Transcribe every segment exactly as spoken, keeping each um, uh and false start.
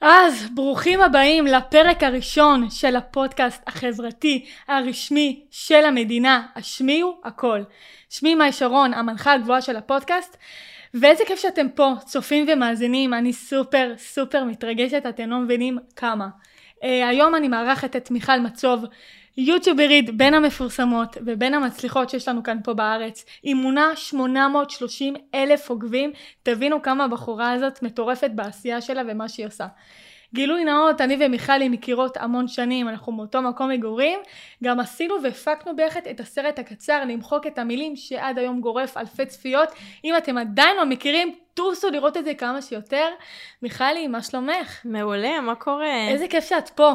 אז ברוכים הבאים לפרק הראשון של הפודקאסט החברתי הרשמי של המדינה, השמיעו הכל. שמי מאי שרון, המנחה הגבוהה של הפודקאסט, ואיזה כיף שאתם פה, צופים ומאזינים, אני סופר סופר מתרגשת, אתם לא מבינים כמה. Uh, היום אני מארחת את מיכל מצוב, יוטיוברית בין המפורסמות ובין המצליחות שיש לנו כאן פה בארץ. היא מונה שמונה מאות ושלושים אלף עוקבים, תבינו כמה הבחורה הזאת מטורפת בעשייה שלה ומה שהיא עושה. גילוי נאות, אני ומיכלי מכירות המון שנים, אנחנו מאותו מקום מגורים, גם עשינו והפקנו ביחד את הסרט הקצר למחוק את המילים שעד היום גורף אלפי צפיות. אם אתם עדיין לא מכירים, תוסו לראות את זה כמה שיותר. מיכלי, מה שלומך? מעולה, מה קורה? איזה כיף שאת פה.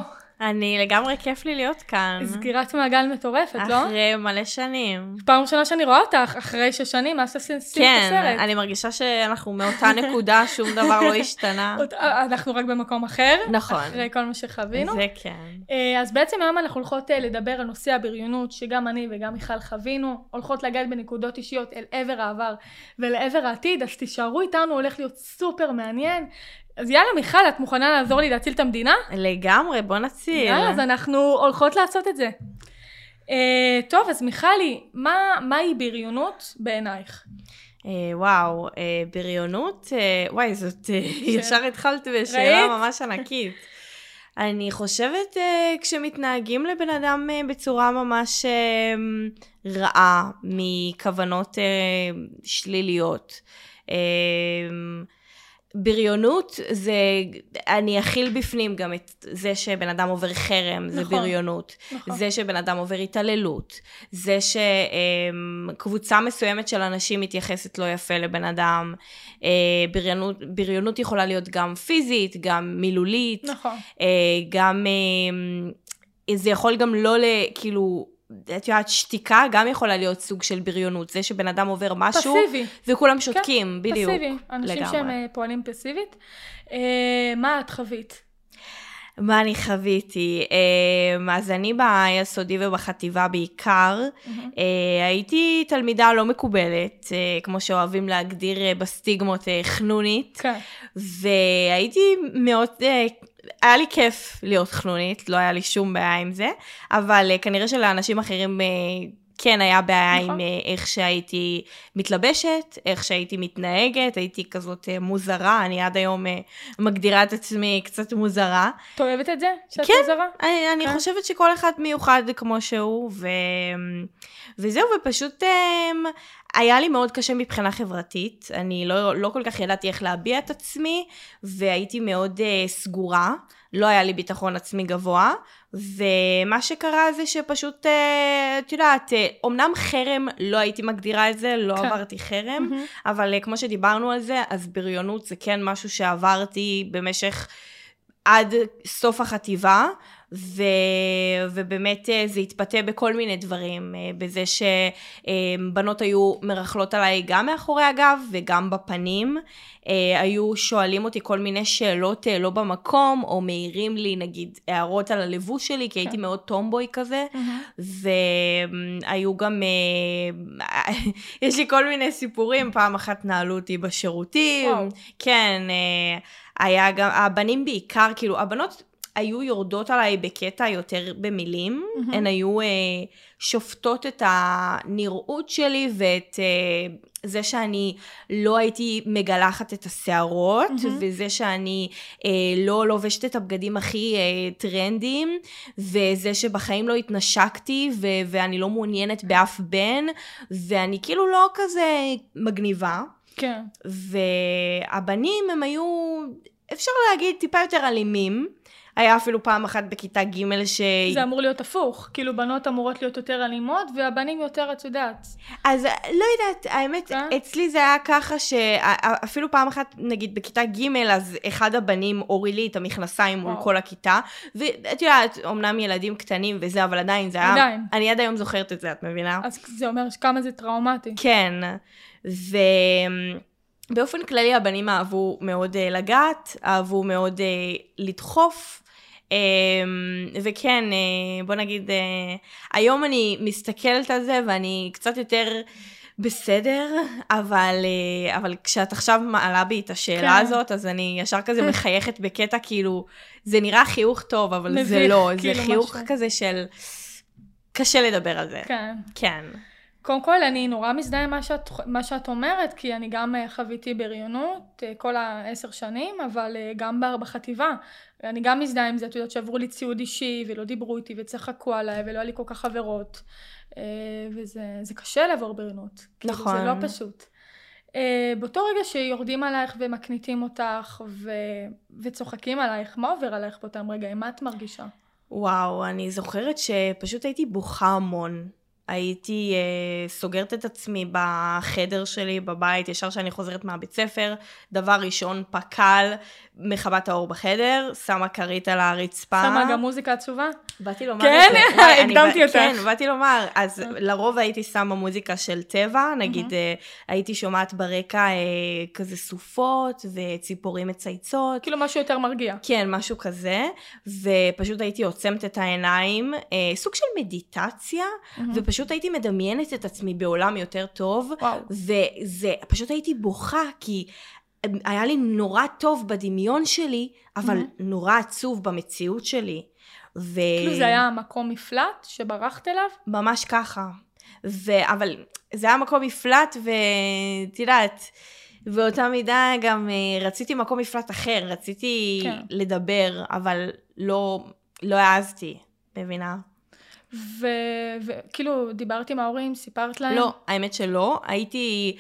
אני, לגמרי כיף לי להיות כאן. סגירת מעגל מטורפת, לא? אחרי מלא שנים. פעם שנה שאני רואה אותך, אחרי שש שנים, מה שעשינו את הסרט. כן, אני מרגישה שאנחנו מאותה נקודה, שום דבר לא השתנה. אנחנו רק במקום אחר. נכון. אחרי כל מה שחווינו. זה כן. אז בעצם היום אנחנו הולכות לדבר על נושא הבריונות, שגם אני וגם מיכל חווינו, הולכות לגעת בנקודות אישיות אל עבר העבר ולעבר העתיד, אז תישארו איתנו, הולך להיות סופר מעניין. אז יאללה מיכל, את מוכנה לעזור לי להציל את המדינה? לגמרי, בוא נציל. יאללה, אז אנחנו הולכות לעשות את זה. Uh, טוב, אז מיכלי, מה, מהי בריונות בעינייך? Uh, וואו, uh, בריונות? Uh, וואי, זאת uh, ישר התחלת בשאלה ממש ענקית. אני חושבת, uh, כשמתנהגים לבן אדם uh, בצורה ממש uh, רעה, מכוונות uh, שליליות, uh, בריונות זה, אני אכיל בפנים גם את זה שבן אדם עובר חרם, נכון, זה בריונות. נכון. זה שבן אדם עובר התעללות. זה שקבוצה מסוימת של אנשים מתייחסת לא יפה לבן אדם. בריונות, בריונות יכולה להיות גם פיזית, גם מילולית. נכון. גם, זה יכול גם לא כאילו... את יודעת, שתיקה גם יכולה להיות סוג של בריונות, זה שבן אדם עובר משהו, פסיבי. וכולם שותקים, כן, בדיוק. פסיבי, אנשים לגמרי. שהם פועלים פסיבית. אה, מה את חווית? מה אני חוויתי? אה, אז אני ביסודי ובחטיבה בעיקר, mm-hmm. אה, הייתי תלמידה לא מקובלת, אה, כמו שאוהבים להגדיר אה, בסטיגמות אה, חנונית, כן. והייתי מאוד... אה, היה לי כיף להיות חנונית, לא היה לי שום בעיה עם זה, אבל כנראה שלאנשים אחרים כן היה בעיה עם איך שהייתי מתלבשת, איך שהייתי מתנהגת, הייתי כזאת מוזרה, אני עד היום מגדירה את עצמי קצת מוזרה. את אוהבת את זה? שאת מוזרה? כן, אני חושבת שכל אחד מיוחד כמו שהוא, וזהו, ופשוט... היה לי מאוד קשה מבחינה חברתית, אני לא, לא כל כך ידעתי איך להביע את עצמי, והייתי מאוד uh, סגורה, לא היה לי ביטחון עצמי גבוה, ומה שקרה זה שפשוט, uh, את יודעת, uh, אמנם חרם, לא הייתי מגדירה את זה, לא כן. עברתי חרם, mm-hmm. אבל uh, כמו שדיברנו על זה, אז בריונות זה כן משהו שעברתי במשך עד סוף החטיבה, ו... ובאמת זה התפתה בכל מיני דברים, בזה שבנות היו מרחלות עליי גם מאחורי הגב וגם בפנים, היו שואלים אותי כל מיני שאלות לא במקום, או מעירים לי נגיד הערות על הלבוש שלי, כי הייתי מאוד טומבוי כזה, והיו גם, יש לי כל מיני סיפורים, פעם אחת נעלו אותי בשירותים, כן, היה גם, הבנים בעיקר, כאילו, הבנות, היו יורדות עליי בקטע יותר במילים, mm-hmm. הן היו אה, שופטות את הנראות שלי ואת אה, זה שאני לא הייתי מגלחת את השערות, mm-hmm. וזה שאני אה, לא לובשת את הבגדים הכי אה, טרנדיים, וזה שבחיים לא התנשקתי ו- ואני לא מעוניינת באף בן, ואני כאילו לא כזה מגניבה. כן. והבנים הם היו, אפשר להגיד, טיפה יותר אלימים, היה אפילו פעם אחת בכיתה ג' ש... זה אמור להיות הפוך, כאילו בנות אמורות להיות יותר אלימות, והבנים יותר, את יודעת. אז לא יודעת, האמת, אה? אצלי זה היה ככה שאפילו פעם אחת, נגיד בכיתה ג' אז אחד הבנים הורילי את המכנסיים מול כל הכיתה, ואת יודעת, אומנם ילדים קטנים וזה, אבל עדיין זה היה... עדיין. אני עד היום זוכרת את זה, את מבינה? אז זה אומר כמה זה טראומטי. כן, ו... באופן כללי הבנים אהבו מאוד לגעת, אהבו מאוד לדחוף, וכן, בוא נגיד, היום אני מסתכלת על זה ואני קצת יותר בסדר, אבל, אבל כשאת עכשיו מעלה בי את השאלה כן. הזאת, אז אני ישר כזה מחייכת בקטע, כאילו, זה נראה חיוך טוב, אבל מביך, זה לא, כאילו זה חיוך משהו. כזה של, קשה לדבר על זה. כן. כן. קודם כל, אני נורא מזדהה מה שאת, מה שאת אומרת, כי אני גם חוויתי בריונות כל העשר שנים, אבל גם בחטיבה. אני גם מזדהה עם זה, את יודעת שעברו לי ציוד אישי, ולא דיברו איתי, וצחקו עליי, ולא היה לי כל כך חברות. וזה, זה קשה לעבור בריונות. נכון. זה לא פשוט. באותו רגע שיורדים עלייך ומקניטים אותך, ו, וצוחקים עלייך, מה עובר עלייך באותם רגעים? מה את מרגישה? וואו, אני זוכרת שפשוט הייתי בוכה המון. הייתי אה, סוגרת את עצמי בחדר שלי, בבית, ישר שאני חוזרת מהבית ספר, דבר ראשון, פקל, מחבת האור בחדר, שמה קרית על הרצפה. שמה גם מוזיקה עצובה? באתי לומר כן, את זה. כן, הקדמתי אותך. כן, באתי לומר, אז לרוב הייתי שמה מוזיקה של טבע, נגיד mm-hmm. אה, הייתי שומעת ברקע אה, כזה סופות וציפורים מצייצות. כאילו משהו יותר מרגיע. כן, משהו כזה, ופשוט הייתי עוצמת את העיניים, אה, סוג של מדיטציה, mm-hmm. ופשוט פשוט הייתי מדמיינת את עצמי בעולם יותר טוב, וואו. וזה, פשוט הייתי בוכה, כי היה לי נורא טוב בדמיון שלי, אבל mm-hmm. נורא עצוב במציאות שלי. ו... כאילו זה היה מקום מפלט שברחת אליו? ממש ככה. ו... אבל זה היה מקום מפלט, ותדעת, באותה מידה גם רציתי מקום מפלט אחר, רציתי כן. לדבר, אבל לא, לא העזתי, מבינה? וכאילו דיברתי עם ההורים, סיפרת להם? לא, האמת שלא, הייתי,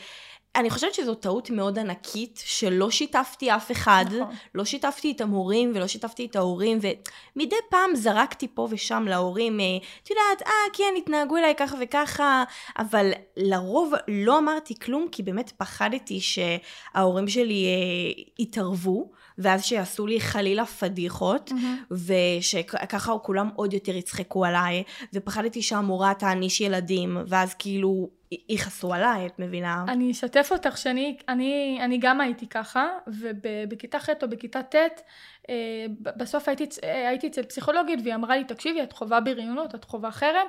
אני חושבת שזו טעות מאוד ענקית, שלא שיתפתי אף אחד, נכון. לא שיתפתי את המורים ולא שיתפתי את ההורים, ומדי פעם זרקתי פה ושם להורים, את יודעת, אה, כן, התנהגו אליי ככה וככה, אבל לרוב לא אמרתי כלום, כי באמת פחדתי שההורים שלי אה, התערבו, ואז שעשו לי חלילה פדיחות, mm-hmm. ושככה כולם עוד יותר יצחקו עליי, ופחדתי שהמורה תעניש ילדים, ואז כאילו יכעסו עליי, את מבינה? אני אשתף אותך שאני אני, אני גם הייתי ככה, ובכיתה ח' או בכיתה ט', בסוף הייתי, הייתי אצל פסיכולוגית, והיא אמרה לי, תקשיבי, את חובה בריונות, את חובה חרם,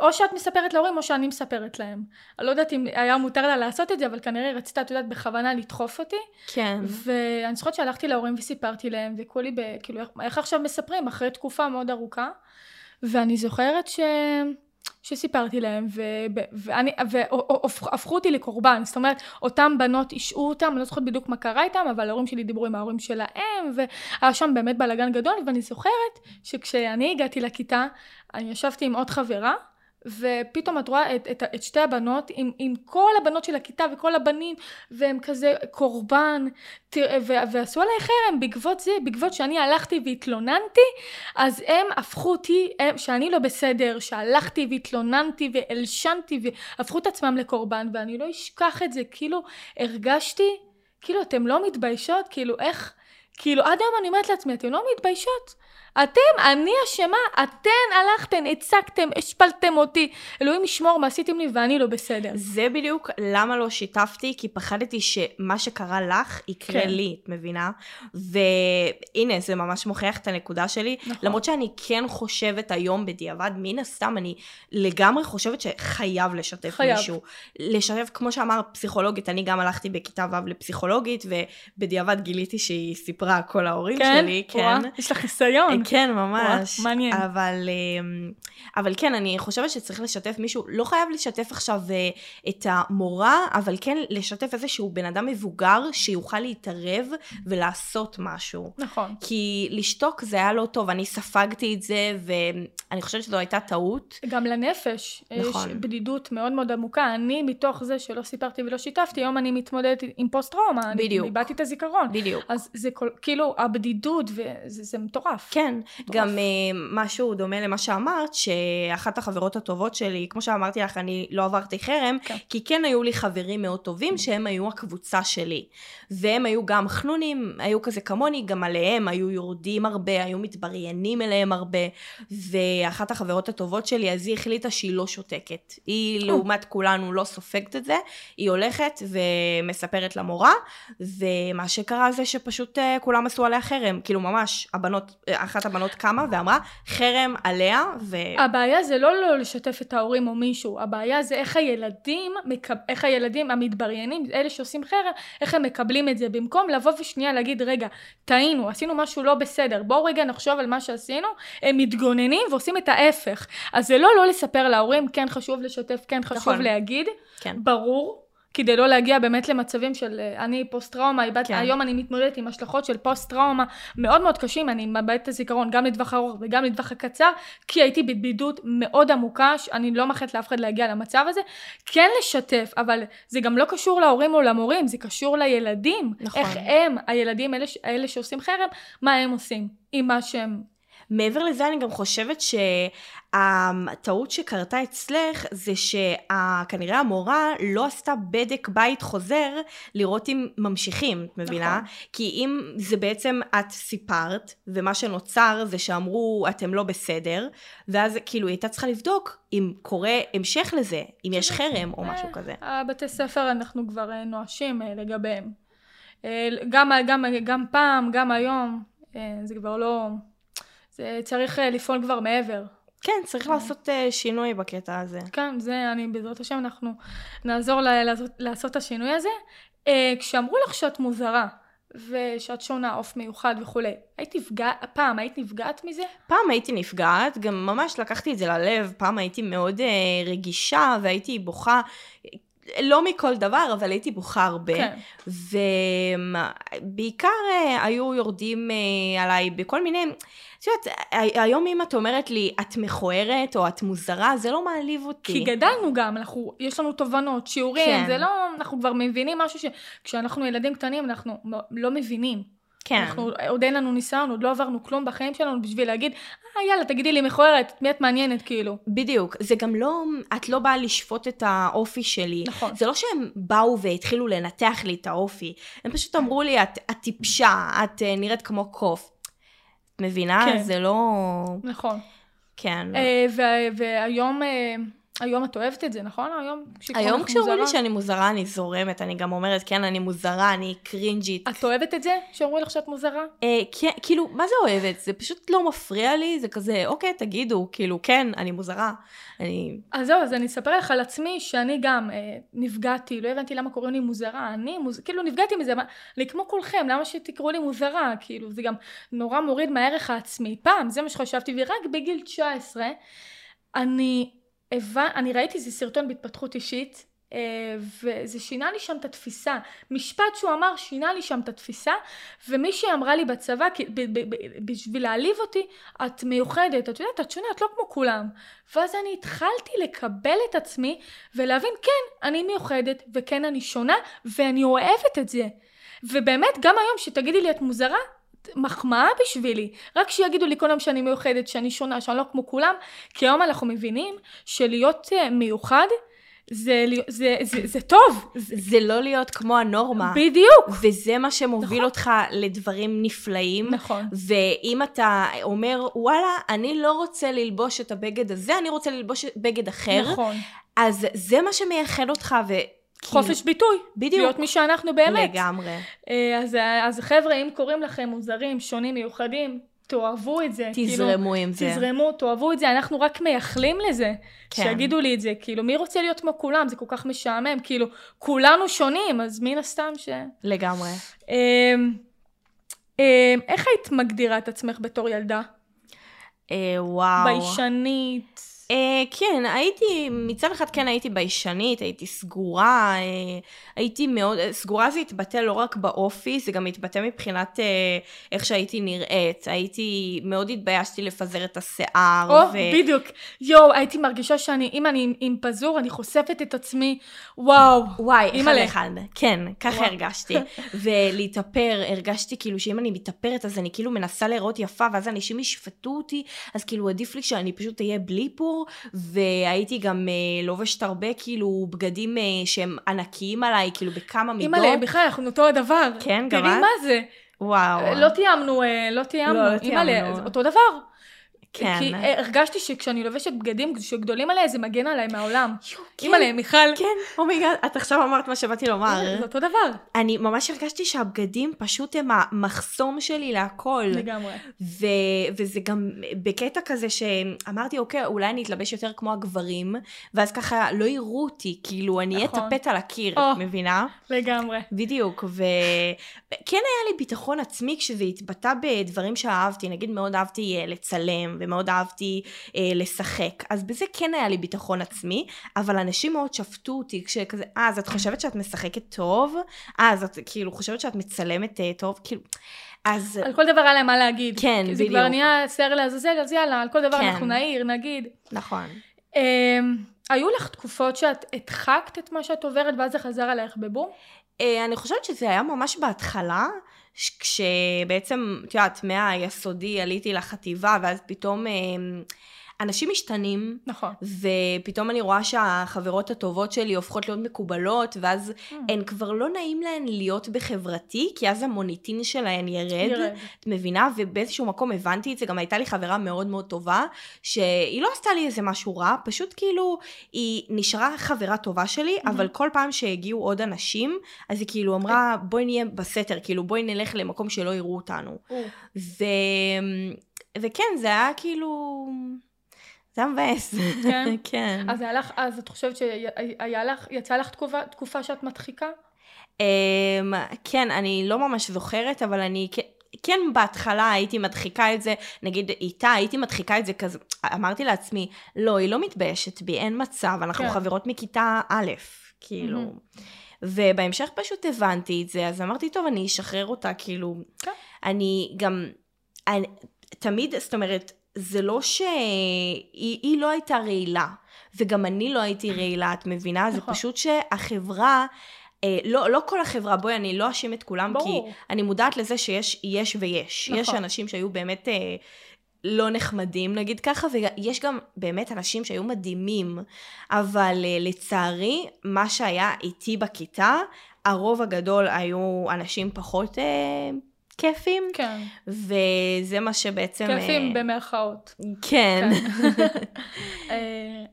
או שאת מספרת להורים, או שאני מספרת להם. אני לא יודעת אם היה מותר לה לעשות את זה, אבל כנראה רצית, את יודעת, בכוונה לדחוף אותי. כן. ואני זוכרת שהלכתי להורים וסיפרתי להם, וכולי, כאילו, איך עכשיו מספרים, אחרי תקופה מאוד ארוכה, ואני זוכרת ש... שסיפרתי להם, והפכו אותי לקורבן, זאת אומרת, אותם בנות אישעו אותם, אני לא זוכרת בדיוק מה קרה איתם, אבל ההורים שלי דיברו עם ההורים שלהם, והיה שם באמת בלגן גדול, ואני זוכרת שכשאני הגעתי לכיתה, אני ישבתי עם עוד חברה, ופתאום את רואה את, את, את שתי הבנות, עם, עם כל הבנות של הכיתה וכל הבנים, והם כזה קורבן, ת, ו, ועשו עליי חרם, בגבות זה, בגבות שאני הלכתי והתלוננתי, אז הם הפכו אותי, הם, שאני לא בסדר, שהלכתי והתלוננתי ואלשנתי, והפכו את עצמם לקורבן, ואני לא אשכח את זה, כאילו הרגשתי, כאילו אתם לא מתביישות, כאילו איך, כאילו עד היום אני אומרת לעצמי, אתם לא מתביישות? אתם, אני אשמה, אתן הלכתן, הצקתם, השפלתם אותי. אלוהים ישמור, מה עשיתם לי ואני לא בסדר. זה בדיוק למה לא שיתפתי, כי פחדתי שמה שקרה לך יקרה כן. לי, את מבינה? והנה, זה ממש מוכיח את הנקודה שלי. נכון. למרות שאני כן חושבת היום בדיעבד, מן הסתם, אני לגמרי חושבת שחייב לשתף חייב. מישהו. לשתף, כמו שאמר פסיכולוגית, אני גם הלכתי בכיתה ו' לפסיכולוגית, ובדיעבד גיליתי שהיא סיפרה כל ההורים כן? שלי. כן, וואה, יש לך חיסיון. כן, ממש. מעניין. אבל, אבל כן, אני חושבת שצריך לשתף מישהו, לא חייב לשתף עכשיו את המורה, אבל כן לשתף איזשהו בן אדם מבוגר שיוכל להתערב ולעשות משהו. נכון. כי לשתוק זה היה לא טוב, אני ספגתי את זה, ואני חושבת שזו הייתה טעות. גם לנפש. נכון. יש בדידות מאוד מאוד עמוקה. אני מתוך זה שלא סיפרתי ולא שיתפתי, היום אני מתמודדת עם פוסט-טראומה. בדיוק. אני איבדתי את הזיכרון. בדיוק. אז זה כאילו, הבדידות, וזה, זה מטורף. כן. כן, גם משהו דומה למה שאמרת, שאחת החברות הטובות שלי, כמו שאמרתי לך, אני לא עברתי חרם, כי כן היו לי חברים מאוד טובים, שהם היו הקבוצה שלי, והם היו גם חנונים, היו כזה כמוני, גם עליהם היו יורדים הרבה, היו מתבריינים אליהם הרבה, ואחת החברות הטובות שלי, אז היא החליטה שהיא לא שותקת, היא לעומת כולנו לא סופגת את זה, היא הולכת ומספרת למורה, ומה שקרה זה שפשוט כולם עשו עליה חרם, כאילו ממש, הבנות, אחת הבנות קמה ואמרה, חרם עליה, ו... הבעיה זה לא לא לשתף את ההורים או מישהו, הבעיה זה איך הילדים, איך הילדים המתבריינים, אלה שעושים חרם, איך הם מקבלים את זה, במקום לבוא ושנייה להגיד, רגע, טעינו, עשינו משהו לא בסדר, בואו רגע נחשוב על מה שעשינו, הם מתגוננים ועושים את ההפך, אז זה לא לא לספר להורים, כן חשוב לשתף, כן חשוב נכון. להגיד, כן. ברור, כדי לא להגיע באמת למצבים של אני פוסט-טראומה, כן. היום אני מתמודדת עם השלכות של פוסט-טראומה מאוד מאוד קשים, אני מאבדת את הזיכרון גם לטווח הארוך וגם לטווח הקצר, כי הייתי בבידוד מאוד עמוקה, אני לא מאחלת לאף אחד להגיע למצב הזה, כן לשתף, אבל זה גם לא קשור להורים או למורים, זה קשור לילדים, נכון. איך הם, הילדים האלה, האלה שעושים חרם, מה הם עושים עם מה שהם... מעבר לזה אני גם חושבת שהטעות שקרתה אצלך זה שכנראה המורה לא עשתה בדק בית חוזר לראות אם ממשיכים, את מבינה? נכון. כי אם זה בעצם את סיפרת ומה שנוצר זה שאמרו אתם לא בסדר ואז כאילו היא הייתה צריכה לבדוק אם קורה המשך לזה, אם יש חרם או משהו כזה. הבתי ספר אנחנו כבר נואשים לגביהם, גם, גם, גם פעם, גם היום, זה כבר לא... צריך לפעול כבר מעבר. כן, צריך לעשות שינוי בקטע הזה. כן, זה, אני בעזרת השם, אנחנו נעזור לעשות את השינוי הזה. כשאמרו לך שאת מוזרה, ושאת שונה, אוף מיוחד וכולי, היית נפגעת, פעם היית נפגעת מזה? פעם הייתי נפגעת, גם ממש לקחתי את זה ללב, פעם הייתי מאוד רגישה, והייתי בוכה, לא מכל דבר, אבל הייתי בוכה הרבה, okay. ובעיקר היו יורדים עליי בכל מיני, את יודעת, היום אם את אומרת לי, את מכוערת או את מוזרה, זה לא מעליב אותי. כי גדלנו גם, אנחנו, יש לנו תובנות, שיעורים, כן. זה לא, אנחנו כבר מבינים משהו שכשאנחנו ילדים קטנים, אנחנו לא מבינים. כן. אנחנו, עוד אין לנו ניסיון, עוד לא עברנו כלום בחיים שלנו בשביל להגיד, אה, יאללה, תגידי לי מכוערת, מי את מעניינת, כאילו. בדיוק. זה גם לא, את לא באה לשפוט את האופי שלי. נכון. זה לא שהם באו והתחילו לנתח לי את האופי. הם פשוט אמרו לי, את, את טיפשה, את נראית כמו קוף. את מבינה? כן. זה לא... נכון. כן. אה, ו- והיום... אה... היום את אוהבת את זה, נכון? היום, היום כשאומרים לי שאני מוזרה, אני זורמת, אני גם אומרת, כן, אני מוזרה, אני קרינג'ית. את אוהבת את זה? שאומרים לך שאת מוזרה? אה, כן, כאילו, מה זה אוהבת? זה פשוט לא מפריע לי, זה כזה, אוקיי, תגידו, כאילו, כן, אני מוזרה. אני... אז זהו, אז אני אספר לך על עצמי, שאני גם אה, נפגעתי, לא הבנתי למה קוראים לי מוזרה, אני מוז... כאילו נפגעתי מזה, לי כמו כולכם, למה שתקראו לי מוזרה? כאילו, זה גם נורא מוריד מהערך העצמי. פעם, זה מה שחשבתי, ורק בגיל תשע עשרה, אני... אני ראיתי איזה סרטון בהתפתחות אישית, וזה שינה לי שם את התפיסה. משפט שהוא אמר שינה לי שם את התפיסה, ומי שאמרה לי בצבא, בשביל להעליב אותי, את מיוחדת, את יודעת, את שונה, את לא כמו כולם. ואז אני התחלתי לקבל את עצמי, ולהבין, כן, אני מיוחדת, וכן אני שונה, ואני אוהבת את זה. ובאמת, גם היום שתגידי לי את מוזרה, מחמאה בשבילי, רק שיגידו לי כל יום שאני מיוחדת, שאני שונה, שאני לא כמו כולם, כי היום אנחנו מבינים שלהיות מיוחד זה, זה, זה, זה טוב. זה לא להיות כמו הנורמה. בדיוק. וזה מה שמוביל אותך לדברים נפלאים. נכון. ואם אתה אומר, וואלה, אני לא רוצה ללבוש את הבגד הזה, אני רוצה ללבוש בגד אחר. נכון. אז זה מה שמייחד אותך ו... חופש ביטוי, בדיוק. להיות מי שאנחנו באמת. לגמרי. אז, אז חבר'ה, אם קוראים לכם מוזרים, שונים, מיוחדים, תאהבו את זה. תזרמו כאילו, עם זה. תזרמו, תאהבו את זה, אנחנו רק מייחלים לזה. כן. שיגידו לי את זה, כאילו, מי רוצה להיות כמו כולם? זה כל כך משעמם, כאילו, כולנו שונים, אז מן הסתם ש... לגמרי. איך היית מגדירה את עצמך בתור ילדה? וואו. ביישנית. כן, הייתי, מצד אחד כן הייתי ביישנית, הייתי סגורה, הייתי מאוד, סגורה זה התבטא לא רק באופי, זה גם התבטא מבחינת איך שהייתי נראית, הייתי, מאוד התביישתי לפזר את השיער. או, בדיוק, יואו, הייתי מרגישה שאני, אם אני עם פזור, אני חושפת את עצמי, וואו. וואי, אחד אחד, כן, ככה הרגשתי, ולהתאפר, הרגשתי כאילו שאם אני מתאפרת, אז אני כאילו מנסה להיראות יפה, ואז אנשים ישפטו אותי, אז כאילו עדיף לי שאני פשוט אהיה בלי פה, והייתי גם אה, לובשת הרבה כאילו בגדים אה, שהם ענקיים עליי, כאילו בכמה מידות. אימא לה, בכלל, אנחנו אותו הדבר. כן, גרד? תראי מה זה. וואו. לא תיאמנו, אה, לא תיאמנו. לא, לא תיאמנו. אימא לה, אותו דבר. כן. כי הרגשתי שכשאני לובשת בגדים שגדולים עליי, זה מגן עליי מהעולם. כן, אימא לה, מיכל. כן, אומייגד, את עכשיו אמרת מה שבאתי לומר. זה אותו דבר. אני ממש הרגשתי שהבגדים פשוט הם המחסום שלי להכל. לגמרי. ו- וזה גם בקטע כזה שאמרתי, אוקיי, אולי אני אתלבש יותר כמו הגברים, ואז ככה לא יראו אותי, כאילו אני אהיה טפט על הקיר, את מבינה? לגמרי. בדיוק, וכן היה לי ביטחון עצמי כשזה התבטא בדברים שאהבתי, נגיד מאוד אהבתי לצלם ומאוד אהבתי אה, לשחק. אז בזה כן היה לי ביטחון עצמי, אבל אנשים מאוד שפטו אותי, כשכזה, אה, אז את חושבת שאת משחקת טוב? אה, אז את כאילו חושבת שאת מצלמת אה, טוב? כאילו, אז... על כל דבר עליה מה להגיד. כן, בדיוק. זה כבר נהיה סער להזזל, אז יאללה, על כל דבר כן. אנחנו נעיר, נגיד. נכון. אה, היו לך תקופות שאת הדחקת את מה שאת עוברת, ואז זה חזר עלייך בבום? אה, אני חושבת שזה היה ממש בהתחלה, כשבעצם, את יודעת, מהיסודי עליתי לחטיבה, ואז פתאום אנשים משתנים, נכון. ופתאום אני רואה שהחברות הטובות שלי הופכות להיות מקובלות, ואז mm. הן כבר לא נעים להן להיות בחברתי, כי אז המוניטין שלהן ירד, ירד. את מבינה? ובאיזשהו מקום הבנתי את זה, גם הייתה לי חברה מאוד מאוד טובה, שהיא לא עשתה לי איזה משהו רע, פשוט כאילו היא נשארה חברה טובה שלי, mm-hmm. אבל כל פעם שהגיעו עוד אנשים, אז היא כאילו אמרה, בואי נהיה בסתר, כאילו בואי נלך למקום שלא יראו אותנו. Mm. ו... וכן, זה היה כאילו... זה מבאס. כן? כן. אז, לך, אז את חושבת שיצאה לך תקופה, תקופה שאת מדחיקה? כן, אני לא ממש זוכרת, אבל אני... כן, בהתחלה הייתי מדחיקה את זה, נגיד איתה, הייתי מדחיקה את זה כזה, אמרתי לעצמי, לא, היא לא מתביישת בי, אין מצב, אנחנו כן. חברות מכיתה א', כאילו... Mm-hmm. ובהמשך פשוט הבנתי את זה, אז אמרתי, טוב, אני אשחרר אותה, כאילו... כן. אני גם... אני, תמיד, זאת אומרת... זה לא שהיא לא הייתה רעילה, וגם אני לא הייתי רעילה, את מבינה? זה פשוט שהחברה, לא, לא כל החברה, בואי, אני לא אשים את כולם, כי אני מודעת לזה שיש יש ויש. יש אנשים שהיו באמת לא נחמדים, נגיד ככה, ויש גם באמת אנשים שהיו מדהימים, אבל לצערי, מה שהיה איתי בכיתה, הרוב הגדול היו אנשים פחות... כיפים, כן. וזה מה שבעצם... כיפים במרכאות. כן.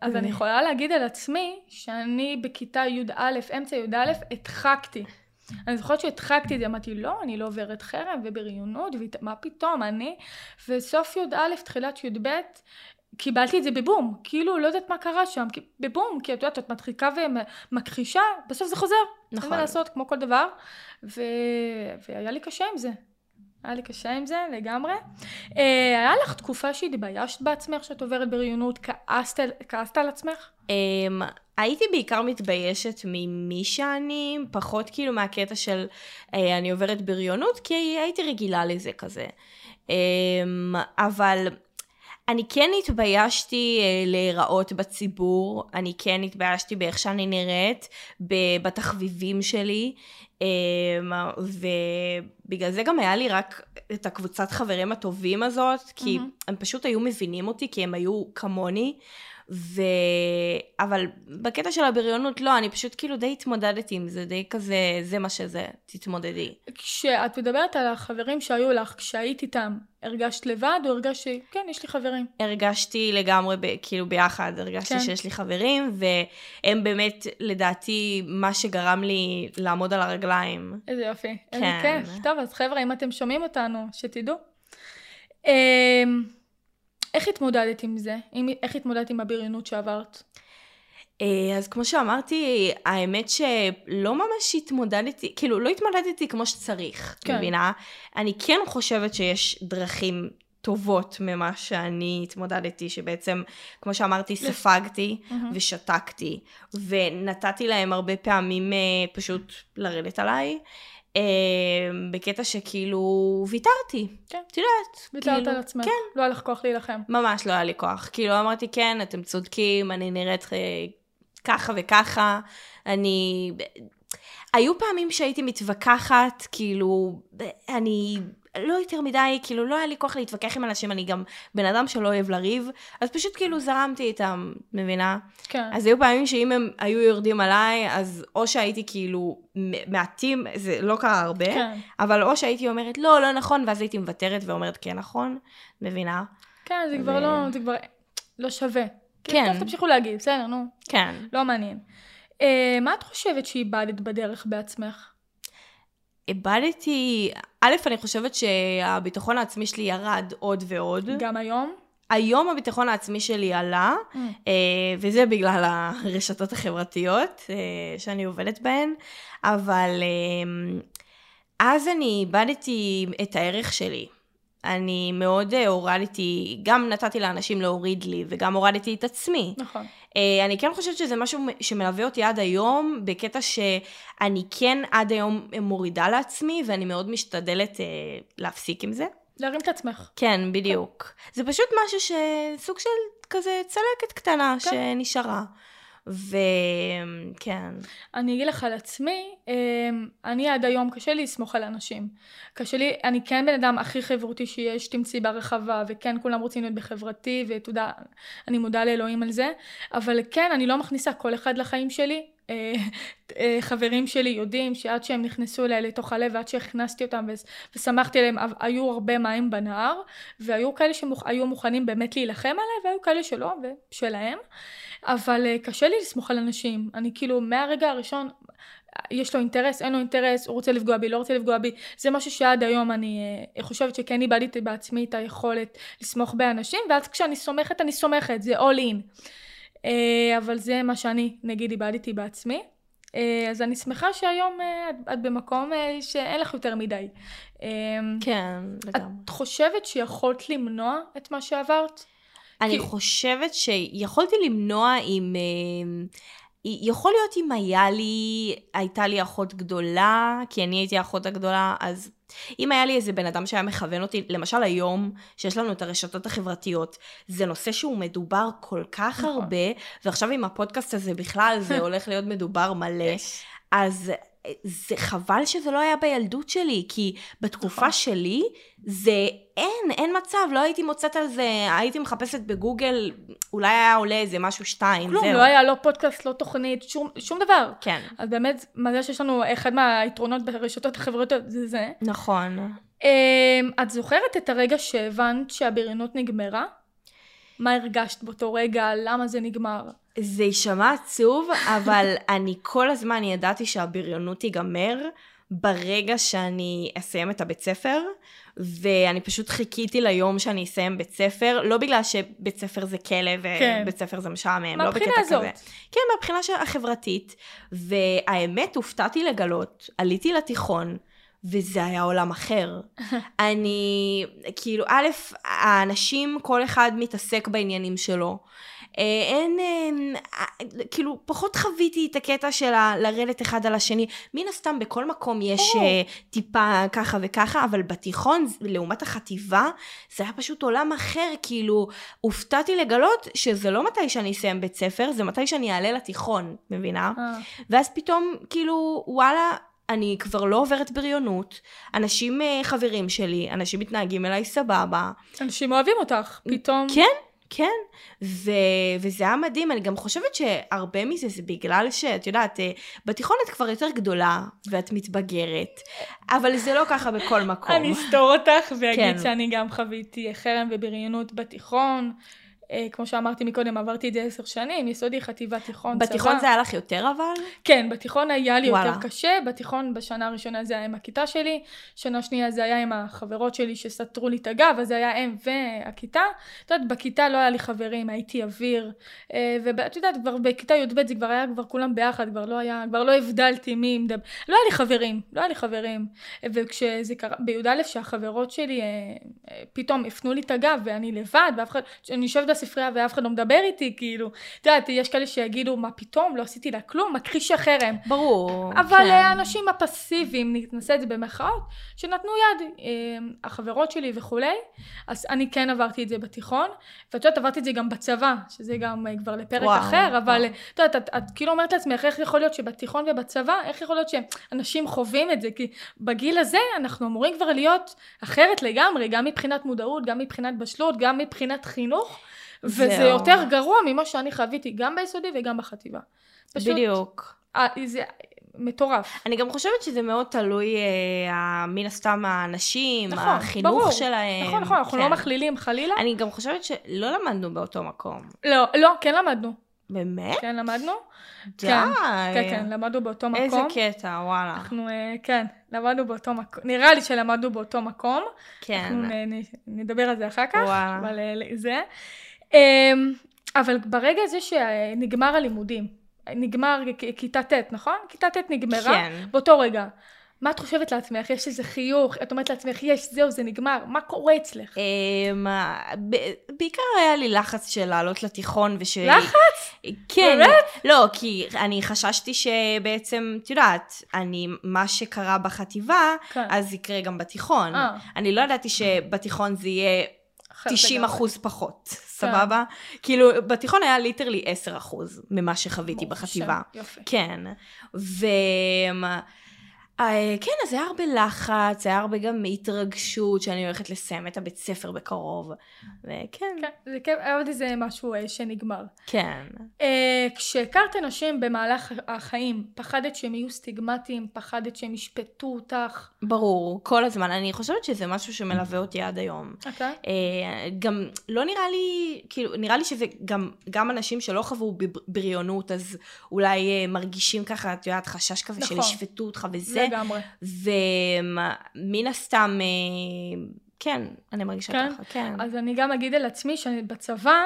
אז אני יכולה להגיד על עצמי, שאני בכיתה י' א', אמצע י' א', הדחקתי. אני זוכרת שהדחקתי את זה, אמרתי, לא, אני לא עוברת חרם ובריונות, ומה פתאום, אני... וסוף י' א', תחילת י' ב', קיבלתי את זה בבום, כאילו לא יודעת מה קרה שם, בבום, כי את יודעת, את מדחיקה ומכחישה, בסוף זה חוזר. נכון. אין מה לעשות, כמו כל דבר, ו... והיה לי קשה עם זה. היה לי קשה עם זה לגמרי. היה לך תקופה שהתביישת בעצמך, שאת עוברת בריונות, כעסת, כעסת על עצמך? הייתי בעיקר מתביישת ממי שאני, פחות כאילו מהקטע של אני עוברת בריונות, כי הייתי רגילה לזה כזה. אבל... אני כן התביישתי להיראות בציבור, אני כן התביישתי באיך שאני נראית, בתחביבים שלי, ובגלל זה גם היה לי רק את הקבוצת חברים הטובים הזאת, כי mm-hmm. הם פשוט היו מבינים אותי, כי הם היו כמוני, ו... אבל בקטע של הבריונות לא, אני פשוט כאילו די התמודדתי עם זה, די כזה, זה מה שזה, תתמודדי. כשאת מדברת על החברים שהיו לך, כשהיית איתם, הרגשת לבד או הרגשת שכן, יש לי חברים? הרגשתי לגמרי, ב... כאילו ביחד, הרגשתי כן. שיש לי חברים, והם באמת, לדעתי, מה שגרם לי לעמוד על הרגליים. איזה יופי, כן. איזה כיף. טוב, אז חבר'ה, אם אתם שומעים אותנו, שתדעו. אה... איך התמודדת עם זה? איך התמודדת עם הבריונות שעברת? אז כמו שאמרתי, האמת שלא ממש התמודדתי, כאילו לא התמודדתי כמו שצריך, מבינה? אני כן חושבת שיש דרכים טובות ממה שאני התמודדתי, שבעצם, כמו שאמרתי, ספגתי ושתקתי, ונתתי להם הרבה פעמים פשוט לרדת עליי, בקטע שכאילו ויתרתי, את יודעת, ויתרת על עצמך, לא היה לך כוח להילחם. ממש לא היה לי כוח, כאילו אמרתי, כן, אתם צודקים, אני נראית ככה וככה, אני... היו פעמים שהייתי מתווכחת, כאילו, אני... לא יותר מדי, כאילו לא היה לי כוח להתווכח עם אנשים, אני גם בן אדם שלא אוהב לריב, אז פשוט כאילו זרמתי איתם, מבינה? כן. אז היו פעמים שאם הם היו יורדים עליי, אז או שהייתי כאילו מעטים, זה לא קרה הרבה, כן. אבל או שהייתי אומרת לא, לא נכון, ואז הייתי מוותרת ואומרת כן נכון, מבינה? כן, זה ו... כבר לא, זה כבר לא שווה. כן. טוב, תמשיכו להגיב, בסדר, נו. כן. לא מעניין. Uh, מה את חושבת שאיבדת בדרך בעצמך? איבדתי, א', אני חושבת שהביטחון העצמי שלי ירד עוד ועוד. גם היום? היום הביטחון העצמי שלי עלה, mm. וזה בגלל הרשתות החברתיות שאני עובדת בהן, אבל אז אני איבדתי את הערך שלי. אני מאוד הורדתי, גם נתתי לאנשים להוריד לי, וגם הורדתי את עצמי. נכון. אני כן חושבת שזה משהו שמלווה אותי עד היום, בקטע שאני כן עד היום מורידה לעצמי, ואני מאוד משתדלת להפסיק עם זה. להרים את עצמך. כן, בדיוק. זה פשוט משהו שסוג של כזה צלקת קטנה שנשארה. וכן. אני אגיד לך על עצמי, אני עד היום קשה לי לסמוך על אנשים. קשה לי, אני כן בן אדם הכי חברותי שיש, תמצאי ברחבה, וכן כולם רוצים להיות בחברתי, ותודה, אני מודה לאלוהים על זה, אבל כן, אני לא מכניסה כל אחד לחיים שלי. חברים שלי יודעים שעד שהם נכנסו אליי לתוך הלב, ועד שהכנסתי אותם ושמחתי עליהם, היו הרבה מים בנהר, והיו כאלה שהיו מוכנים באמת להילחם עליי, והיו כאלה שלא ושלהם, אבל קשה לי לסמוך על אנשים. אני כאילו מהרגע הראשון, יש לו אינטרס, אין לו אינטרס, הוא רוצה לפגוע בי, לא רוצה לפגוע בי, זה משהו שעד היום אני חושבת שכן איבדתי בעצמי את היכולת לסמוך באנשים, ואז כשאני סומכת אני סומכת, זה all in. אבל זה מה שאני, נגיד, איבדתי בעצמי. אז אני שמחה שהיום את במקום שאין לך יותר מדי. כן, לגמרי. את חושבת שיכולת למנוע את מה שעברת? אני חושבת שיכולתי למנוע עם... יכול להיות אם היה לי, הייתה לי אחות גדולה, כי אני הייתי האחות הגדולה, אז אם היה לי איזה בן אדם שהיה מכוון אותי, למשל היום שיש לנו את הרשתות החברתיות, זה נושא שהוא מדובר כל כך נכון. הרבה, ועכשיו עם הפודקאסט הזה בכלל, זה הולך להיות מדובר מלא, אז... זה חבל שזה לא היה בילדות שלי, כי בתקופה שלי זה אין, אין מצב, לא הייתי מוצאת על זה, הייתי מחפשת בגוגל, אולי היה עולה איזה משהו שתיים, כלום, לא היה, לא פודקאסט, לא תוכנית, שום, שום דבר. כן. אז באמת, מזה שיש לנו אחד מהיתרונות ברשתות החברתיות, זה זה. נכון. את זוכרת את הרגע שהבנת שהבריונות נגמרה? מה הרגשת באותו רגע? למה זה נגמר? זה יישמע עצוב, אבל אני כל הזמן ידעתי שהבריונות תיגמר ברגע שאני אסיים את הבית ספר, ואני פשוט חיכיתי ליום שאני אסיים בית ספר, לא בגלל שבית ספר זה כלב, ובית ספר זה משעמם, לא בקטע כזה. כן, מהבחינה החברתית, והאמת הופתעתי לגלות, עליתי לתיכון, וזה היה עולם אחר. אני, כאילו, א', האנשים, כל אחד מתעסק בעניינים שלו, אין, אין, כאילו, פחות חוויתי את הקטע של לרדת אחד על השני. מן הסתם, בכל מקום יש טיפה ככה וככה, אבל בתיכון, לעומת החטיבה, זה היה פשוט עולם אחר, כאילו, הופתעתי לגלות שזה לא מתי שאני אסיים בית ספר, זה מתי שאני אעלה לתיכון, מבינה? ואז פתאום, כאילו, וואלה, אני כבר לא עוברת בריונות, אנשים חברים שלי, אנשים מתנהגים אליי סבבה. אנשים אוהבים אותך, פתאום. כן? כן, ו- וזה היה מדהים, אני גם חושבת שהרבה מזה זה בגלל שאת יודעת, בתיכון את כבר יותר גדולה, ואת מתבגרת, אבל זה לא ככה בכל מקום. אני אסתור אותך ואגיד שאני גם חוויתי חרם ובריונות בתיכון, כמו שאמרתי מקודם, עברתי את זה עשר שנים, יסודי, חטיבה, תיכון, צבא. בתיכון זה היה לך יותר אבל? כן, בתיכון היה לי וואלה. יותר קשה, בתיכון בשנה הראשונה זה היה עם הכיתה שלי, שנה שנייה זה היה עם החברות שלי שסתרו לי את הגב, אז זה היה הם והכיתה. את יודעת, בכיתה לא היה לי חברים, הייתי אוויר, ואת יודעת, כבר בכיתה י"ב זה כבר היה כבר כולם ביחד, כבר לא היה, כבר לא הבדלתי מי מדבר, לא היה לי חברים, לא היה לי חברים, וכשזה קרה, בי"א שהחברות שלי פתאום הפנו לי את הגב ואני לבד, ואף אחד, אני יושבת בספרייה ואף אחד לא מדבר איתי, כאילו, את יודעת, יש כאלה שיגידו, מה פתאום, לא עשיתי לה כלום, מכחיש החרם. ברור. אבל האנשים הפסיביים, נתנסה את זה במחאות, שנתנו יד, החברות שלי וכולי, אז אני כן עברתי את זה בתיכון, ואת יודעת, עברתי את זה גם בצבא, שזה גם כבר לפרק אחר, אבל את יודעת, את כאילו אומרת לעצמך, איך יכול להיות שבתיכון ובצבא, איך יכול להיות שאנשים חווים את זה, כי בגיל הזה אנחנו אמורים כבר להיות אחרת לגמרי, גם מבחינת מודעות, גם מבחינת בשלות, גם מבחינת חינוך, וזה יותר גרוע ממה שאני חוויתי, גם ביסודי וגם בחטיבה. פשוט, בדיוק. זה מטורף. אני גם חושבת שזה מאוד תלוי, אה, מן הסתם האנשים, נכון, החינוך ברור. שלהם. נכון, נכון, אנחנו כן. לא מכלילים חלילה. אני גם חושבת שלא למדנו באותו מקום. לא, לא, כן למדנו. באמת? כן, למדנו. די. כן, כן, כן, למדנו באותו מקום. איזה קטע, וואלה. אנחנו, כן, למדנו באותו מקום. נראה לי שלמדנו באותו מקום. כן. אנחנו נ, נדבר על זה אחר כך. וואלה. אבל זה. אבל ברגע הזה שנגמר הלימודים, נגמר כיתה ת', נכון? כיתה ת' נגמרה, כן. באותו רגע. מה את חושבת לעצמך? יש איזה חיוך? את אומרת לעצמך, יש, זהו, זה נגמר. מה קורה אצלך? בעיקר היה לי לחץ של לעלות לתיכון וש... לחץ? כן. לא, כי אני חששתי שבעצם, תדעת, מה שקרה בחטיבה, אז יקרה גם בתיכון. אני לא ידעתי שבתיכון זה יהיה... תשעים אחוז פחות, סבבה? כאילו, בתיכון היה ליטרלי עשרה אחוז ממה שחוויתי בחטיבה. כן. ו... כן, אז זה היה הרבה לחץ, זה היה הרבה גם התרגשות שאני הולכת לסיים את הבית ספר בקרוב. וכן. כן, אבל זה משהו שנגמר. כן. כשהכרת אנשים במהלך החיים, פחדת שהם יהיו סטיגמטיים, פחדת שהם ישפטו אותך. ברור, כל הזמן. אני חושבת שזה משהו שמלווה אותי עד היום. אוקיי. גם לא נראה לי, כאילו, נראה לי שזה גם אנשים שלא חוו בריונות, אז אולי מרגישים ככה, את יודעת, חשש כזה של ישפטו אותך וזה. לגמרי. ומן הסתם, כן, אני מרגישה כן? ככה, כן. אז אני גם אגיד על עצמי שבצבא,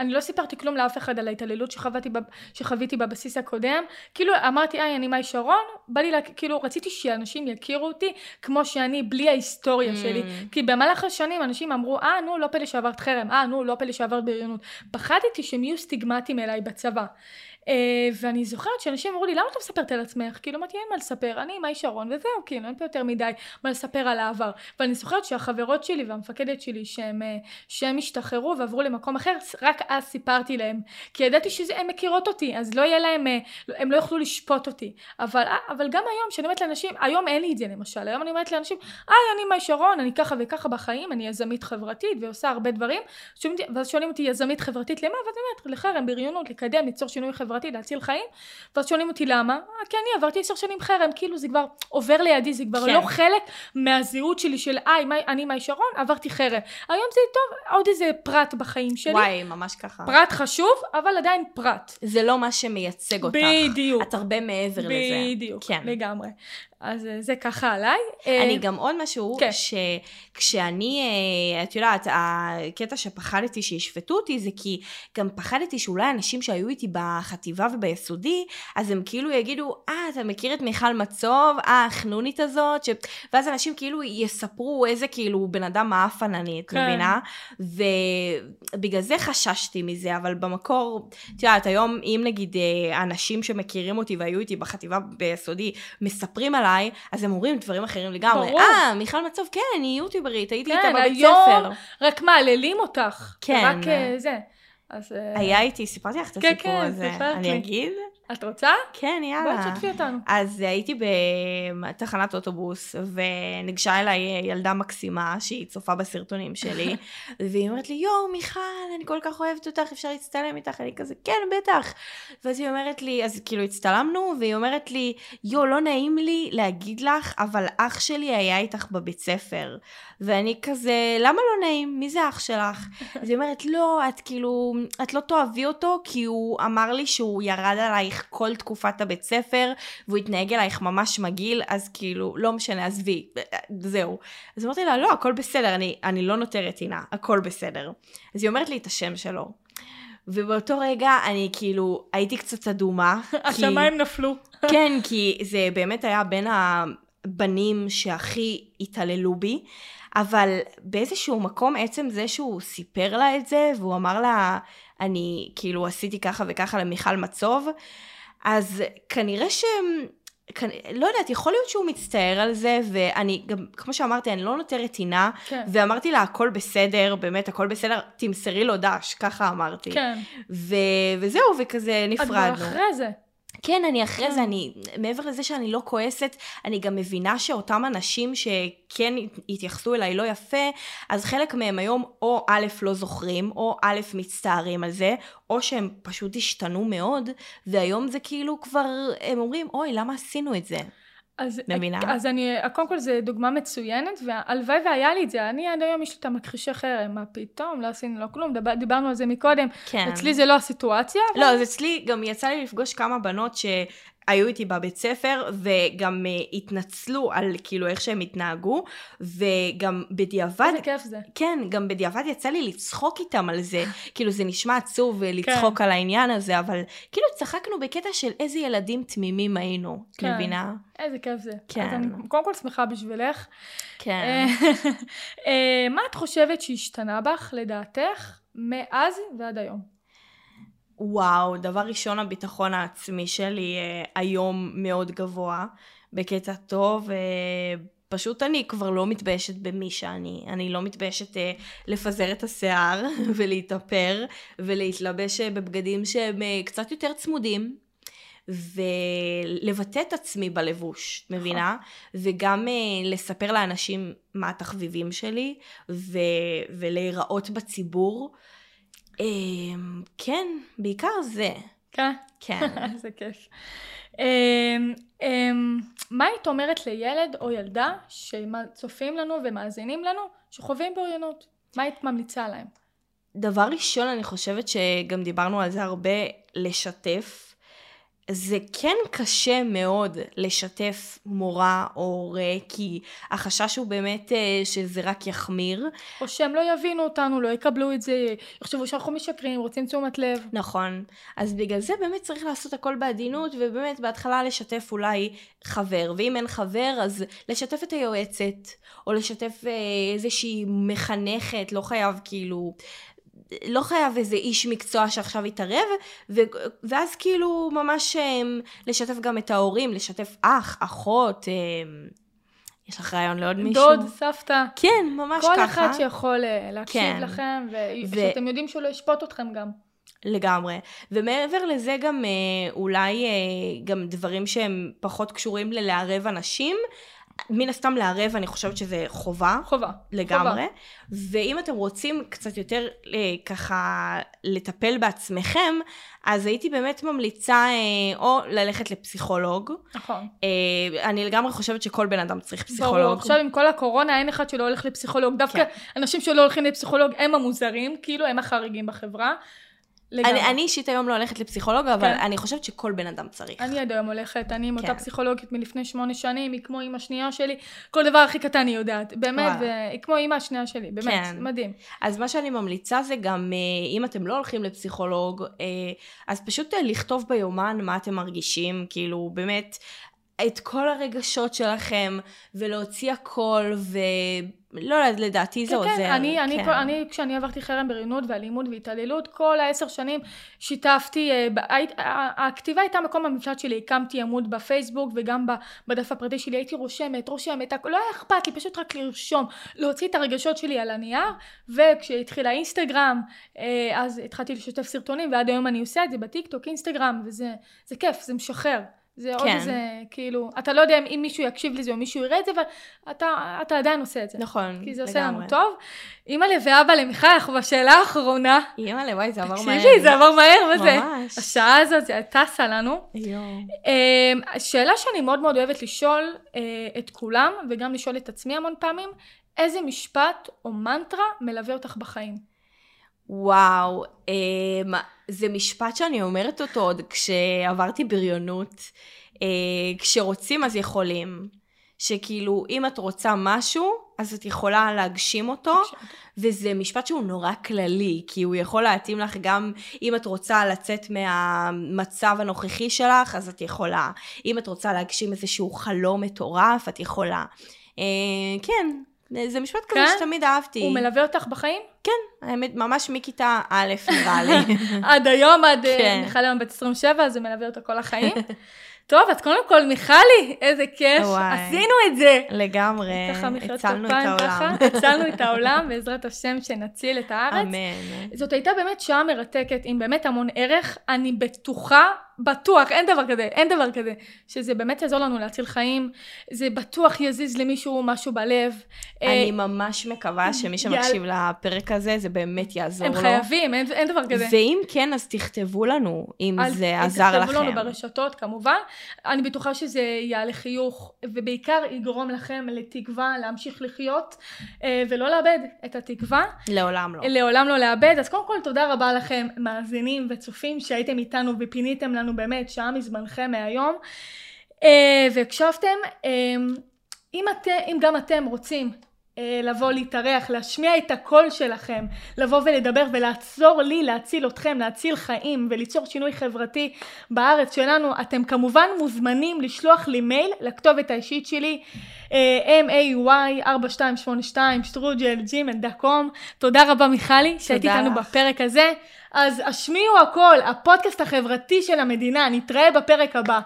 אני לא סיפרתי כלום לאף אחד על ההתעללות שחוויתי, שחוויתי בבסיס הקודם, כאילו אמרתי, איי, אני מאי שרון, בא לי, לה, כאילו רציתי שאנשים יכירו אותי, כמו שאני, בלי ההיסטוריה שלי, כי במהלך השנים אנשים אמרו, אה, נו, לא פלא שעברת חרם, אה, נו, לא פלא שעברת בריונות, פחדתי שהם יהיו סטיגמטיים אליי בצבא, ואני זוכרת שאנשים אמרו לי, למה אתה מספרת על עצמך? כאילו, אמרתי, אין מה לספר, אני מאי שרון, וזהו, כאילו, אין פה יותר מדי מה לספר על העבר. ואני זוכרת שהחברות שלי והמפקדת שלי, שהם, שהם השתחררו ועברו למקום אחר, רק אז סיפרתי להם. כי ידעתי שהם מכירות אותי, אז לא יהיה להם, הם לא יוכלו לשפוט אותי. אבל, אבל גם היום, שאני אומרת לאנשים, היום אין לי את זה, למשל. היום אני אומרת לאנשים, "איי, אני מאי שרון, אני ככה וככה בחיים, אני יזמית חברתית ועושה הרבה דברים." ואז שואלים אותי, "יזמית חברתית, למה?" ואז אני אומרת, "לחרם, בריונות, לקדם, ליצור שינוי חברתי." להציל חיים, ואז שואלים אותי למה, כי אני עברתי עשר שנים חרם, כאילו זה כבר עובר לידי, זה כבר לא חלק מהזהות שלי של איי, אני מאי שרון, עברתי חרם. היום זה טוב, עוד איזה פרט בחיים שלי. וואי, ממש ככה. פרט חשוב, אבל עדיין פרט. זה לא מה שמייצג אותך. בדיוק. את הרבה מעבר לזה. בדיוק, לגמרי. אז זה ככה עליי. אני גם עוד משהו, שכשאני, את יודעת, הקטע שפחדתי שישפטו אותי, זה כי גם פחדתי שאולי אנשים שהיו איתי בחטיבה וביסודי, אז הם כאילו יגידו, אה, אתה מכיר את מיכל מצוב, אה, החנונית הזאת, ש... ואז אנשים כאילו יספרו איזה כאילו בן אדם מאפן אני, את מבינה? ובגלל זה חששתי מזה, אבל במקור, את יודעת, היום אם נגיד אנשים שמכירים אותי והיו איתי בחטיבה ביסודי, מספרים על אז הם אומרים דברים אחרים לגמרי. אה, מיכל מצוב, כן, אני יוטיוברית, הייתי איתה בבית ספר. רק מעללים אותך. כן. רק זה. היה איתי, סיפרתי לך את הסיפור הזה. אני אגיד? את רוצה? כן, יאללה. בואי תשתפי אותנו. אז הייתי בתחנת אוטובוס, ונגשה אליי ילדה מקסימה, שהיא צופה בסרטונים שלי, והיא אומרת לי, יואו, מיכל, אני כל כך אוהבת אותך, אפשר להצטלם איתך? אני כזה, כן, בטח. ואז היא אומרת לי, אז כאילו הצטלמנו, והיא אומרת לי, יואו, לא נעים לי להגיד לך, אבל אח שלי היה איתך בבית ספר. ואני כזה, למה לא נעים? מי זה אח שלך? אז היא אומרת, לא, את כאילו, את לא תאהבי אותו, כי הוא אמר לי שהוא ירד עלייך כל תקופת הבית ספר, והוא התנהג אלייך ממש מגיל, אז כאילו, לא משנה, עזבי, זהו. אז אמרתי לה, לא, הכל בסדר, אני, אני לא נותרת עינה, הכל בסדר. אז היא אומרת לי את השם שלו. ובאותו רגע אני כאילו, הייתי קצת אדומה. השמיים נפלו. כן, כי זה באמת היה בין הבנים שהכי התעללו בי, אבל באיזשהו מקום, עצם זה שהוא סיפר לה את זה, והוא אמר לה, אני כאילו עשיתי ככה וככה למיכל מצוב, אז כנראה שהם, כנ... לא יודעת, יכול להיות שהוא מצטער על זה, ואני גם, כמו שאמרתי, אני לא נותרת עינה, כן. ואמרתי לה, הכל בסדר, באמת, הכל בסדר, תמסרי לו דש, ככה אמרתי. כן. ו... וזהו, וכזה נפרדנו. את ואחרי זה. כן, אני אחרי זה, אני, מעבר לזה שאני לא כועסת, אני גם מבינה שאותם אנשים שכן התייחסו אליי לא יפה, אז חלק מהם היום או א' לא זוכרים, או א' מצטערים על זה, או שהם פשוט השתנו מאוד, והיום זה כאילו כבר, הם אומרים, אוי, למה עשינו את זה? אז, אז אני, קודם כל זה דוגמה מצוינת, והלוואי והיה לי את זה, אני עד היום יש לי את המכחישי חרם, מה פתאום, לא עשינו לא כלום, דבר, דיברנו על זה מקודם, כן. אצלי זה לא הסיטואציה. אבל... לא, אז אצלי גם יצא לי לפגוש כמה בנות שהיו איתי בבית ספר, וגם uh, התנצלו על כאילו איך שהם התנהגו, וגם בדיעבד... איזה כיף זה. כן, גם בדיעבד יצא לי לצחוק איתם על זה, כאילו זה נשמע עצוב לצחוק כן. על העניין הזה, אבל כאילו צחקנו בקטע של איזה ילדים תמימים היינו, כן. מבינה? איזה כיף זה. כן. אז אני קודם כל שמחה בשבילך. כן. מה את חושבת שהשתנה בך, לדעתך, מאז ועד היום? וואו, דבר ראשון, הביטחון העצמי שלי היום מאוד גבוה, בקטע טוב, פשוט אני כבר לא מתביישת במי שאני, אני לא מתביישת אה, לפזר את השיער ולהתאפר ולהתלבש בבגדים שהם אה, קצת יותר צמודים, ולבטא את עצמי בלבוש, מבינה? וגם uh, לספר לאנשים מה התחביבים שלי, ו- ולהיראות בציבור. Um, כן, בעיקר זה. כן? כן. זה כיף. Um, um, מה היית אומרת לילד או ילדה שצופים לנו ומאזינים לנו, שחווים באוריינות? מה היית ממליצה להם? דבר ראשון, אני חושבת שגם דיברנו על זה הרבה, לשתף. זה כן קשה מאוד לשתף מורה או הורה, כי החשש הוא באמת שזה רק יחמיר. או שהם לא יבינו אותנו, לא יקבלו את זה, יחשבו שאנחנו משקרים, רוצים תשומת לב. נכון. אז בגלל זה באמת צריך לעשות הכל בעדינות, ובאמת בהתחלה לשתף אולי חבר, ואם אין חבר, אז לשתף את היועצת, או לשתף איזושהי מחנכת, לא חייב כאילו... לא חייב איזה איש מקצוע שעכשיו יתערב, ו- ואז כאילו ממש הם, לשתף גם את ההורים, לשתף אח, אחות, הם, יש לך רעיון לעוד מישהו? דוד, סבתא. כן, ממש כל ככה. כל אחד שיכול להקשיב כן. לכם, ושאתם ו- יודעים שהוא לא ישפוט אתכם גם. לגמרי. ומעבר לזה גם אולי גם דברים שהם פחות קשורים ללערב אנשים, מן הסתם לערב, אני חושבת שזה חובה. חובה. לגמרי. חובה. ואם אתם רוצים קצת יותר ככה לטפל בעצמכם, אז הייתי באמת ממליצה או ללכת לפסיכולוג. נכון. אני לגמרי חושבת שכל בן אדם צריך פסיכולוג. ברור, עכשיו עם כל הקורונה אין אחד שלא הולך לפסיכולוג. דווקא אנשים שלא הולכים לפסיכולוג הם המוזרים, כאילו הם החריגים בחברה. אני, אני אישית היום לא הולכת לפסיכולוג, אבל כן. אני חושבת שכל בן אדם צריך. אני עד היום הולכת, אני עם כן. אותה פסיכולוגית מלפני שמונה שנים, היא כמו אמא שנייה שלי, כל דבר הכי קטן היא יודעת, באמת, היא כמו אמא השנייה שלי, באמת, כן. מדהים. אז מה שאני ממליצה זה גם, אם אתם לא הולכים לפסיכולוג, אז פשוט לכתוב ביומן מה אתם מרגישים, כאילו באמת... את כל הרגשות שלכם, ולהוציא הכל, ולא לדעתי זה עוזר. כן, כן, אני כשאני עברתי חרם בריונות ואלימות והתעללות, כל העשר שנים שיתפתי, הכתיבה הייתה מקום המפלט שלי, הקמתי עמוד בפייסבוק וגם בדף הפרטי שלי, הייתי רושמת, רושמת, לא היה אכפת לי, פשוט רק לרשום, להוציא את הרגשות שלי על הנייר, וכשהתחיל האינסטגרם, אז התחלתי לשתף סרטונים, ועד היום אני עושה את זה בטיקטוק, אינסטגרם, וזה זה כיף, זה משחרר. זה עוד איזה, כאילו, אתה לא יודע אם מישהו יקשיב לזה או מישהו יראה את זה, אבל אתה, אתה עדיין עושה את זה. נכון, כי זה עושה לנו טוב. אמא ואבא למיכל, אנחנו בשאלה האחרונה. אמא וואי, זה עבר מהר. תקשיבי, זה עבר מהר, מה זה? ממש. השעה הזאת, זה טסה לנו. שאלה שאני מאוד מאוד אוהבת לשאול את כולם, וגם לשאול את עצמי המון פעמים, איזה משפט או מנטרה מלווה אותך בחיים? וואו, זה משפט שאני אומרת אותו עוד כשעברתי בריונות, כשרוצים אז יכולים, שכאילו אם את רוצה משהו אז את יכולה להגשים אותו, וזה משפט שהוא נורא כללי, כי הוא יכול להתאים לך גם אם את רוצה לצאת מהמצב הנוכחי שלך אז את יכולה, אם את רוצה להגשים איזשהו חלום מטורף את יכולה, כן. זה משפט כזה שתמיד אהבתי. הוא מלווה אותך בחיים? כן, האמת, ממש מכיתה א' נראה לי. עד היום, עד מיכל היום בת עשרים ושבע, אז זה מלווה אותך כל החיים. טוב, אז קודם כל, מיכלי, איזה כיף, עשינו את זה. לגמרי, הצלנו את העולם. הצלנו את העולם, בעזרת השם שנציל את הארץ. אמן. זאת הייתה באמת שעה מרתקת, עם באמת המון ערך, אני בטוחה, בטוח, אין דבר כזה, אין דבר כזה, שזה באמת יעזור לנו להציל חיים, זה בטוח יזיז למישהו משהו בלב. אני ממש מקווה שמי שמקשיב לפרק הזה, זה באמת יעזור לו. הם חייבים, אין דבר כזה. ואם כן, אז תכתבו לנו, אם זה עזר לכם. תכתבו לנו ברשתות, כמובן. אני בטוחה שזה יעלה חיוך, ובעיקר יגרום לכם לתקווה, להמשיך לחיות, ולא לאבד את התקווה. לעולם לא. לעולם לא לאבד. אז קודם כל, תודה רבה לכם, מאזינים וצופים, שהייתם איתנו ופיניתם לנו באמת שעה מזמנכם מהיום, והקשבתם. אם אתם, אם גם אתם רוצים לבוא להתארח, להשמיע את הקול שלכם, לבוא ולדבר ולעצור לי, להציל אתכם, להציל חיים וליצור שינוי חברתי בארץ שלנו, אתם כמובן מוזמנים לשלוח לי מייל לכתובת האישית שלי, מאי ארבע שתיים שמונה שתיים שטרודג'ל ג'ימל דוט קום. תודה רבה מיכלי שהייתי איתנו בפרק הזה. אז השמיעו הכל, הפודקאסט החברתי של המדינה, נתראה בפרק הבא.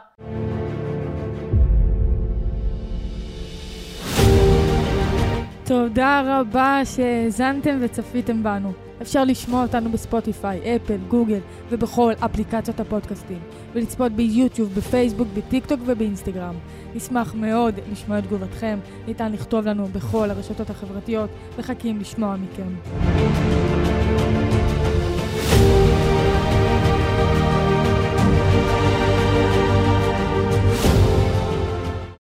תודה רבה שהזנתם וצפיתם בנו. אפשר לשמוע אותנו בספוטיפיי, אפל, גוגל ובכל אפליקציות הפודקאסטים, ולצפות ביוטיוב, בפייסבוק, בטיקטוק ובאינסטגרם. נשמח מאוד לשמוע את תגובתכם, ניתן לכתוב לנו בכל הרשתות החברתיות, מחכים לשמוע מכם.